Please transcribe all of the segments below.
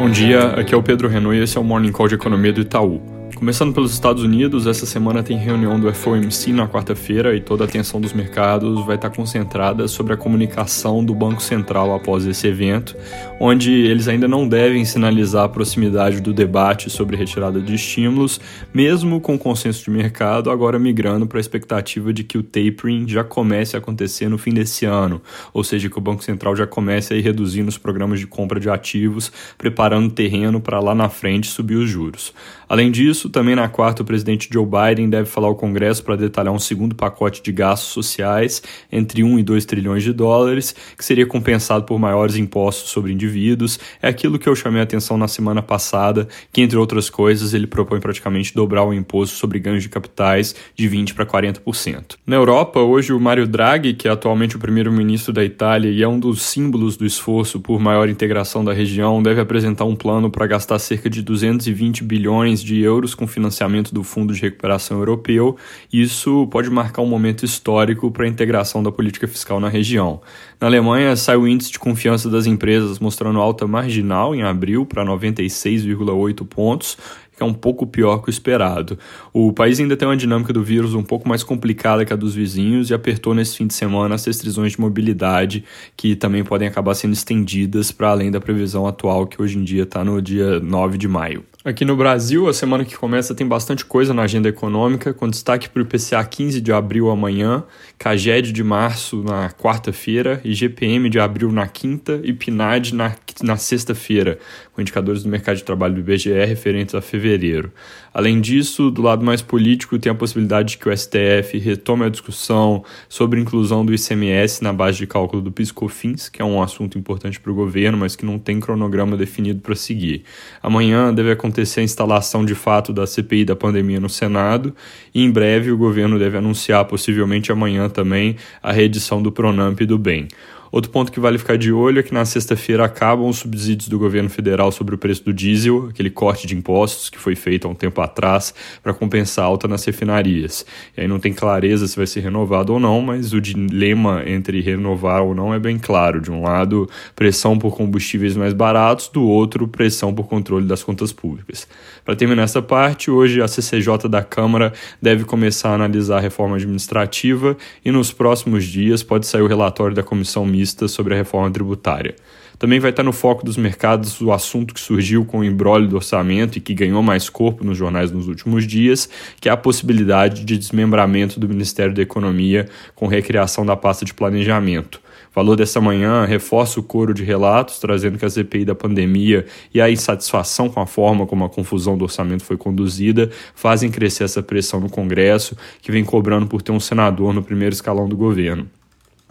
Bom dia, aqui é o Pedro Renault e esse é o Morning Call de Economia do Itaú. Começando pelos Estados Unidos, essa semana tem reunião do FOMC na quarta-feira e toda a atenção dos mercados vai estar concentrada sobre a comunicação do Banco Central após esse evento, onde eles ainda não devem sinalizar a proximidade do debate sobre retirada de estímulos, mesmo com o consenso de mercado agora migrando para a expectativa de que o tapering já comece a acontecer no fim desse ano, ou seja, que o Banco Central já comece a ir reduzindo os programas de compra de ativos, preparando terreno para lá na frente subir os juros. Além disso, também na quarta, o presidente Joe Biden deve falar ao Congresso para detalhar um segundo pacote de gastos sociais entre 1 e 2 trilhões de dólares, que seria compensado por maiores impostos sobre indivíduos. É aquilo que eu chamei a atenção na semana passada, que, entre outras coisas, ele propõe praticamente dobrar o imposto sobre ganhos de capitais de 20% para 40%. Na Europa, hoje, o Mário Draghi, que é atualmente o primeiro-ministro da Itália e é um dos símbolos do esforço por maior integração da região, deve apresentar um plano para gastar cerca de 220 bilhões de euros com financiamento do Fundo de Recuperação Europeu. Isso pode marcar um momento histórico para a integração da política fiscal na região. Na Alemanha, sai o índice de confiança das empresas mostrando alta marginal em abril para 96,8 pontos, que é um pouco pior que o esperado. O país ainda tem uma dinâmica do vírus um pouco mais complicada que a dos vizinhos e apertou nesse fim de semana as restrições de mobilidade, que também podem acabar sendo estendidas para além da previsão atual, que hoje em dia está no dia 9 de maio. Aqui no Brasil, a semana que começa tem bastante coisa na agenda econômica, com destaque para o IPCA 15 de abril amanhã, Caged de março na quarta-feira, e GPM de abril na quinta e PNAD na sexta-feira, com indicadores do mercado de trabalho do IBGE referentes a fevereiro. Além disso, do lado mais político, tem a possibilidade de que o STF retome a discussão sobre a inclusão do ICMS na base de cálculo do PIS/COFINS, que é um assunto importante para o governo, mas que não tem cronograma definido para seguir. Amanhã deve acontecer a instalação de fato da CPI da pandemia no Senado e em breve o governo deve anunciar, possivelmente amanhã também, a reedição do Pronamp e do BEM. Outro ponto que vale ficar de olho é que na sexta-feira acabam os subsídios do governo federal sobre o preço do diesel, aquele corte de impostos que foi feito há um tempo atrás para compensar a alta nas refinarias. E aí não tem clareza se vai ser renovado ou não, mas o dilema entre renovar ou não é bem claro. De um lado, pressão por combustíveis mais baratos, do outro, pressão por controle das contas públicas. Para terminar essa parte, hoje a CCJ da Câmara deve começar a analisar a reforma administrativa e nos próximos dias pode sair o relatório da Comissão Mista sobre a reforma tributária. Também vai estar no foco dos mercados o assunto que surgiu com o embrólio do orçamento e que ganhou mais corpo nos jornais nos últimos dias, que é a possibilidade de desmembramento do Ministério da Economia com recriação da pasta de planejamento. O Valor dessa manhã reforça o coro de relatos, trazendo que a CPI da pandemia e a insatisfação com a forma como a confusão do orçamento foi conduzida fazem crescer essa pressão no Congresso, que vem cobrando por ter um senador no primeiro escalão do governo.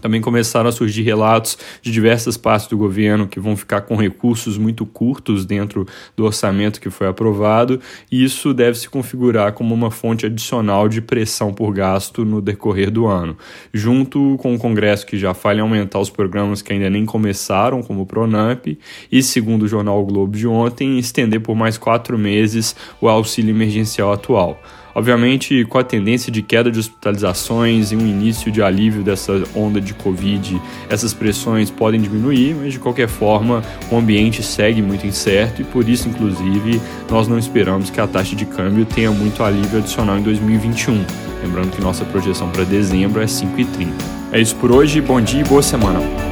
Também começaram a surgir relatos de diversas partes do governo que vão ficar com recursos muito curtos dentro do orçamento que foi aprovado, e isso deve se configurar como uma fonte adicional de pressão por gasto no decorrer do ano. Junto com o Congresso, que já falha em aumentar os programas que ainda nem começaram, como o Pronamp, e, segundo o jornal O Globo de ontem, estender por mais 4 meses o auxílio emergencial atual. Obviamente, com a tendência de queda de hospitalizações e um início de alívio dessa onda de Covid, essas pressões podem diminuir, mas de qualquer forma o ambiente segue muito incerto e por isso, inclusive, nós não esperamos que a taxa de câmbio tenha muito alívio adicional em 2021. Lembrando que nossa projeção para dezembro é 5,30. É isso por hoje, bom dia e boa semana!